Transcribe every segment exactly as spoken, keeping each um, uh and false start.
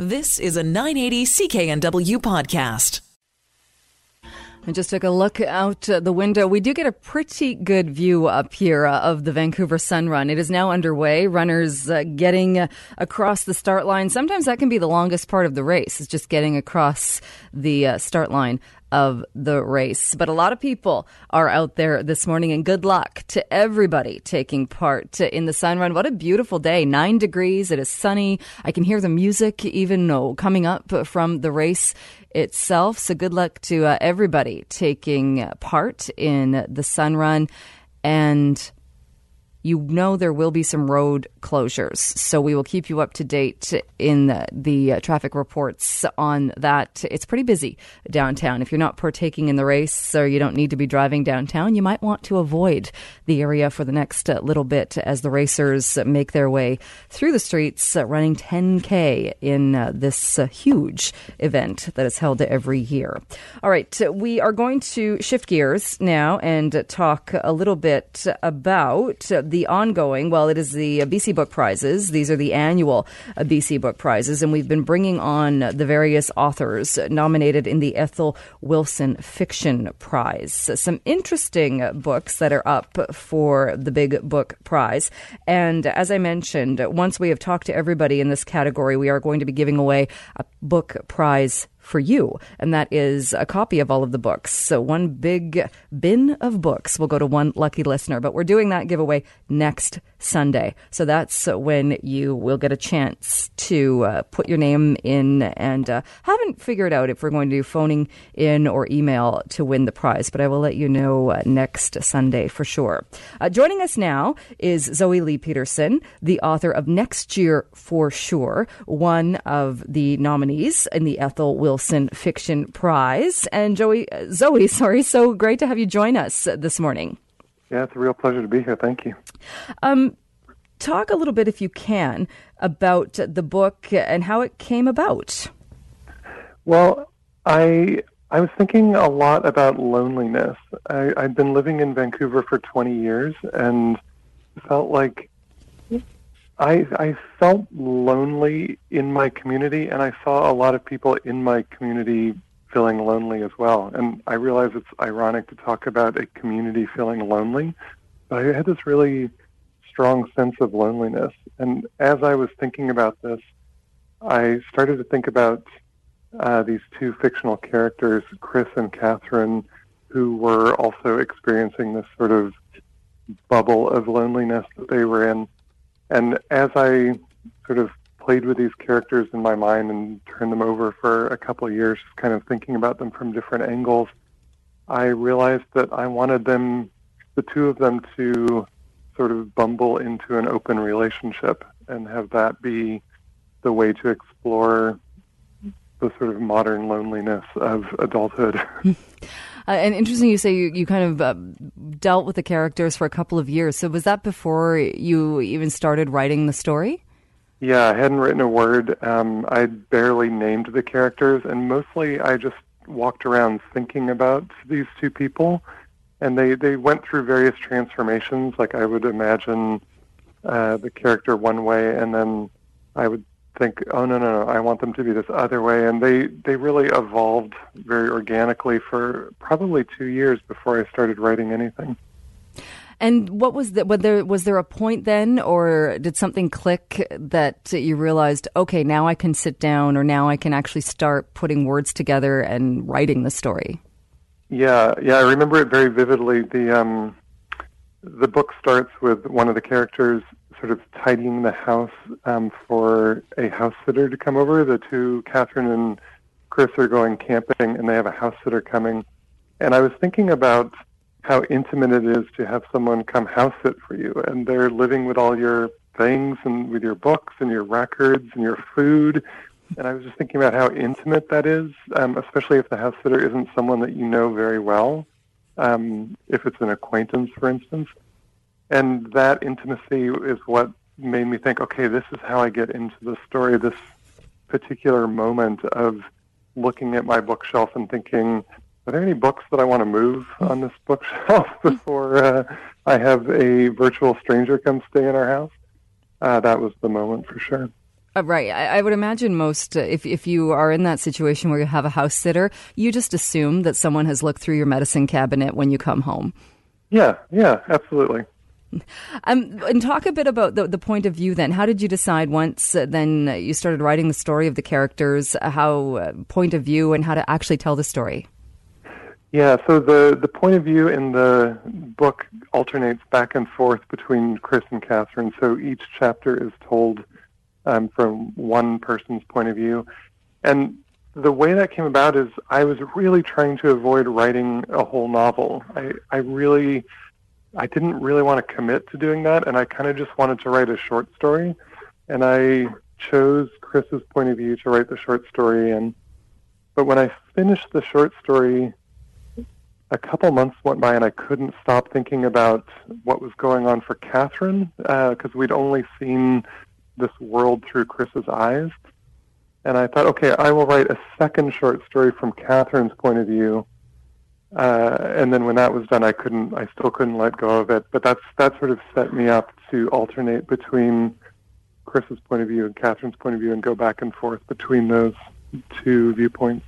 This is a nine eighty C K N W podcast. I just took a look out the window. We do get a pretty good view up here uh, of the Vancouver Sun Run. It is now underway. Runners uh, getting uh, across the start line. Sometimes that can be the longest part of the race, is just getting across the uh, start line of the race. But a lot of people are out there this morning, and good luck to everybody taking part in the Sun Run. What a beautiful day. Nine degrees. It is sunny. I can hear the music even oh, coming up from the race itself. So good luck to uh, everybody taking part in the Sun Run. And you know there will be some road closures, so we will keep you up to date in the, the uh, traffic reports on that. It's pretty busy downtown. If you're not partaking in the race or you don't need to be driving downtown, you might want to avoid the area for the next uh, little bit as the racers make their way through the streets, uh, running ten K in uh, this uh, huge event that is held every year. All right, we are going to shift gears now and talk a little bit about Uh, the ongoing, well, it is the B C Book Prizes. These are the annual B C Book Prizes, and we've been bringing on the various authors nominated in the Ethel Wilson Fiction Prize. Some interesting books that are up for the Big Book Prize. And as I mentioned, once we have talked to everybody in this category, we are going to be giving away a book prize for you, and that is a copy of all of the books. So one big bin of books will go to one lucky listener, but we're doing that giveaway next Sunday. So that's when you will get a chance to uh, put your name in, and uh, haven't figured out if we're going to do phoning in or email to win the prize, but I will let you know uh, next Sunday for sure. Uh, joining us now is Zoey Leigh Peterson, the author of Next Year for Sure, one of the nominees in the Ethel Wilson Fiction Prize. And Joey, uh, Zoe, sorry, so great to have you join us this morning. Yeah, it's a real pleasure to be here. Thank you. Um, talk a little bit, if you can, about the book and how it came about. Well, I I was thinking a lot about loneliness. I, I've been living in Vancouver for twenty years and felt like I, I felt lonely in my community, and I saw a lot of people in my community feeling lonely as well. And I realize it's ironic to talk about a community feeling lonely, but I had this really strong sense of loneliness. And as I was thinking about this, I started to think about uh, these two fictional characters, Chris and Catherine, who were also experiencing this sort of bubble of loneliness that they were in. And as I sort of played with these characters in my mind and turned them over for a couple of years, just kind of thinking about them from different angles, I realized that I wanted them, the two of them, to sort of bumble into an open relationship and have that be the way to explore the sort of modern loneliness of adulthood. Uh, and interesting, you say you, you kind of uh, dealt with the characters for a couple of years. So was that before you even started writing the story? Yeah, I hadn't written a word. Um, I barely named the characters, and mostly I just walked around thinking about these two people. And they, they went through various transformations. Like I would imagine uh, the character one way, and then I would think, oh, no, no, no, I want them to be this other way. And they, they really evolved very organically for probably two years before I started writing anything. And what was the, was there, was there a point then, or did something click that you realized, okay, now I can sit down, or now I can actually start putting words together and writing the story? Yeah, yeah, I remember it very vividly. The, um, the book starts with one of the characters sort of tidying the house um, for a house sitter to come over. The two, Catherine and Chris, are going camping, and they have a house sitter coming. And I was thinking about how intimate it is to have someone come house sit for you, and they're living with all your things and with your books and your records and your food. And I was just thinking about how intimate that is, um, especially if the house sitter isn't someone that you know very well, um, if it's an acquaintance, for instance. And that intimacy is what made me think, okay, this is how I get into the story, this particular moment of looking at my bookshelf and thinking, are there any books that I want to move on this bookshelf before uh, I have a virtual stranger come stay in our house? Uh, that was the moment for sure. Uh, right. I, I would imagine most, uh, if, if you are in that situation where you have a house sitter, you just assume that someone has looked through your medicine cabinet when you come home. Yeah, yeah, absolutely. Um, and talk a bit about the, the point of view then. How did you decide once uh, then you started writing the story of the characters, how uh, point of view and how to actually tell the story? Yeah, so the, the point of view in the book alternates back and forth between Chris and Catherine. So each chapter is told um, from one person's point of view. And the way that came about is I was really trying to avoid writing a whole novel. I, I really... I didn't really want to commit to doing that, and I kind of just wanted to write a short story. And I chose Chris's point of view to write the short story. And but when I finished the short story, a couple months went by, and I couldn't stop thinking about what was going on for Catherine, because uh, we'd only seen this world through Chris's eyes. And I thought, okay, I will write a second short story from Catherine's point of view. Uh, and then when that was done, I couldn't, I still couldn't let go of it. But that's, that sort of set me up to alternate between Chris's point of view and Catherine's point of view and go back and forth between those two viewpoints.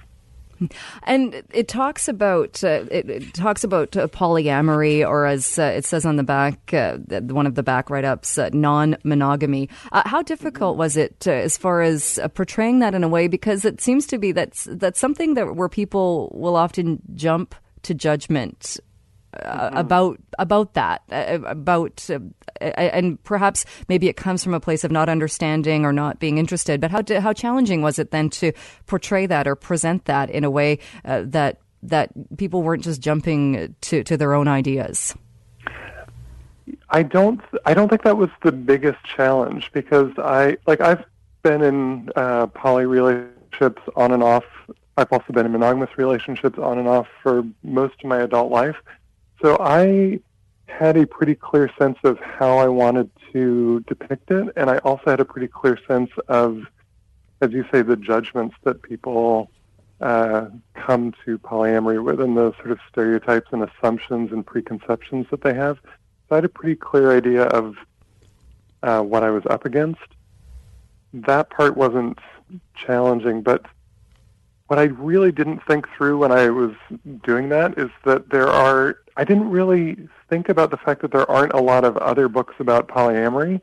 And it talks about uh, it, it talks about uh, polyamory, or as uh, it says on the back, uh, one of the back write-ups, uh, non-monogamy. Uh, how difficult was it uh, as far as uh, portraying that in a way? Because it seems to be that's that's something that where people will often jump to judgment uh, mm-hmm. about about that, uh, about uh, and perhaps maybe it comes from a place of not understanding or not being interested. But how how challenging was it then to portray that or present that in a way uh, that that people weren't just jumping to, to their own ideas? I don't I don't think that was the biggest challenge, because I like I've been in uh, poly relationships on and off. I've also been in monogamous relationships on and off for most of my adult life. So I had a pretty clear sense of how I wanted to depict it, and I also had a pretty clear sense of, as you say, the judgments that people uh, come to polyamory with and the sort of stereotypes and assumptions and preconceptions that they have. So I had a pretty clear idea of uh, what I was up against. That part wasn't challenging, but what I really didn't think through when I was doing that is that there are, I didn't really think about the fact that there aren't a lot of other books about polyamory.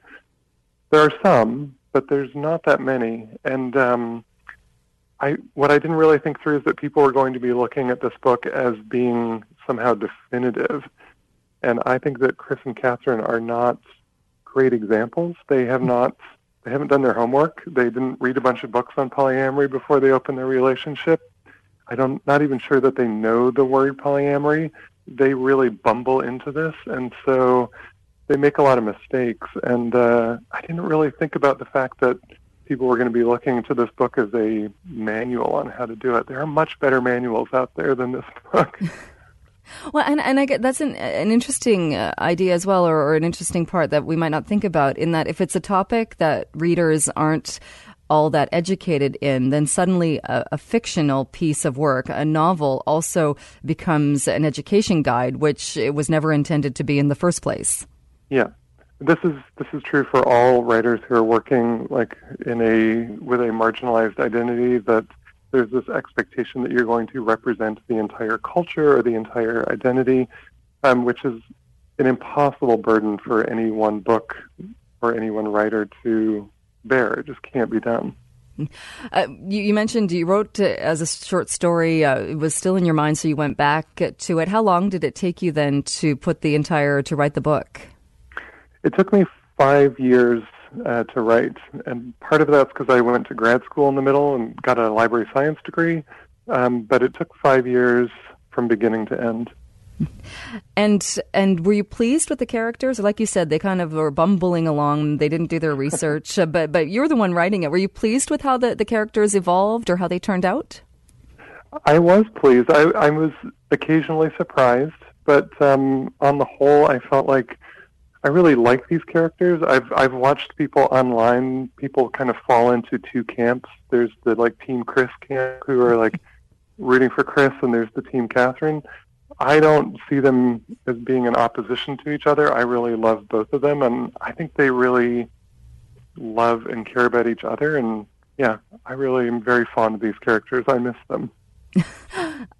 There are some, but there's not that many. And um, I what I didn't really think through is that people were going to be looking at this book as being somehow definitive. And I think that Chris and Catherine are not great examples. They have not, they haven't done their homework. They didn't read a bunch of books on polyamory before they opened their relationship. I don't, not even sure that they know the word polyamory. They really bumble into this, and so they make a lot of mistakes. And uh, I didn't really think about the fact that people were going to be looking to this book as a manual on how to do it. There are much better manuals out there than this book. Well, and, and I get that's an, an interesting uh, idea as well, or, or an interesting part that we might not think about, in that if it's a topic that readers aren't all that educated in, then suddenly a, a fictional piece of work, a novel, also becomes an education guide, which it was never intended to be in the first place. Yeah, this is this is true for all writers who are working like in a with a marginalized identity. That there's this expectation that you're going to represent the entire culture or the entire identity, um, which is an impossible burden for any one book or any one writer to bear. It just can't be done. Uh, you, you mentioned you wrote uh, as a short story. Uh, it was still in your mind, so you went back to it. How long did it take you then to put the entire to write the book? It took me five years uh, to write, and part of that's because I went to grad school in the middle and got a library science degree. Um, but it took five years from beginning to end. And and were you pleased with the characters? Like you said, they kind of were bumbling along. They didn't do their research, but but you're the one writing it. Were you pleased with how the, the characters evolved or how they turned out? I was pleased. I, I was occasionally surprised, but um, on the whole, I felt like I really like these characters. I've I've watched people online. People kind of fall into two camps. There's the like Team Chris camp who are like rooting for Chris, and there's the Team Catherine. I don't see them as being in opposition to each other. I really love both of them, and I think they really love and care about each other. And yeah, I really am very fond of these characters. I miss them.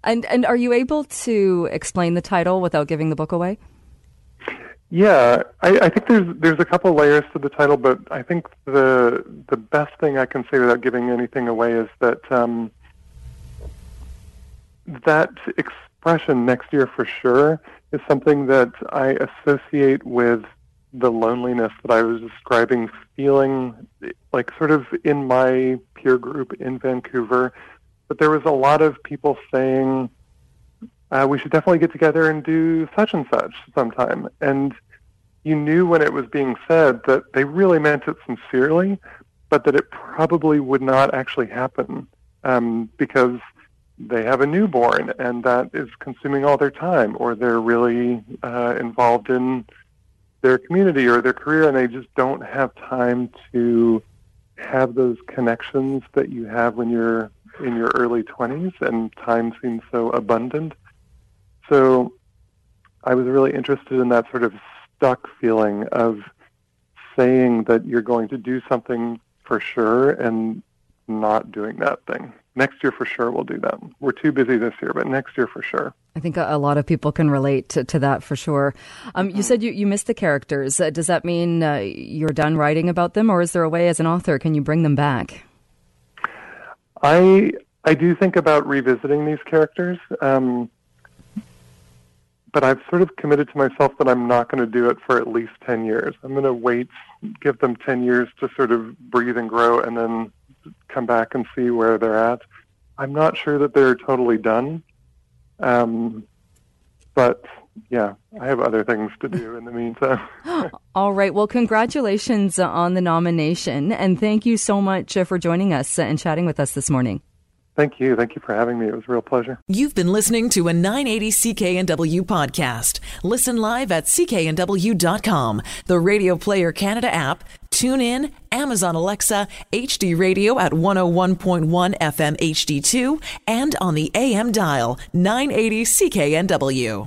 and and are you able to explain the title without giving the book away? Yeah, I, I think there's there's a couple layers to the title, but I think the the best thing I can say without giving anything away is that um, that expression, next year for sure, is something that I associate with the loneliness that I was describing, feeling like sort of in my peer group in Vancouver. But there was a lot of people saying, Uh, we should definitely get together and do such and such sometime. And you knew when it was being said that they really meant it sincerely, but that it probably would not actually happen um, because they have a newborn and that is consuming all their time, or they're really uh, involved in their community or their career, and they just don't have time to have those connections that you have when you're in your early twenties and time seems so abundant. So I was really interested in that sort of stuck feeling of saying that you're going to do something for sure and not doing that thing. Next year for sure we'll do that. We're too busy this year, but next year for sure. I think a lot of people can relate to, to that for sure. Um, mm-hmm. You said you, you missed the characters. Uh, does that mean uh, you're done writing about them, or is there a way as an author can you bring them back? I I do think about revisiting these characters. Um But I've sort of committed to myself that I'm not going to do it for at least ten years. I'm going to wait, give them ten years to sort of breathe and grow, and then come back and see where they're at. I'm not sure that they're totally done. Um, but, yeah, I have other things to do in the meantime. All right. Well, congratulations on the nomination, and thank you so much for joining us and chatting with us this morning. Thank you. Thank you for having me. It was a real pleasure. You've been listening to a nine eighty C K N W podcast. Listen live at C K N W dot com, the Radio Player Canada app, TuneIn, Amazon Alexa, H D Radio at one oh one point one F M H D two, and on the A M dial, nine eighty C K N W.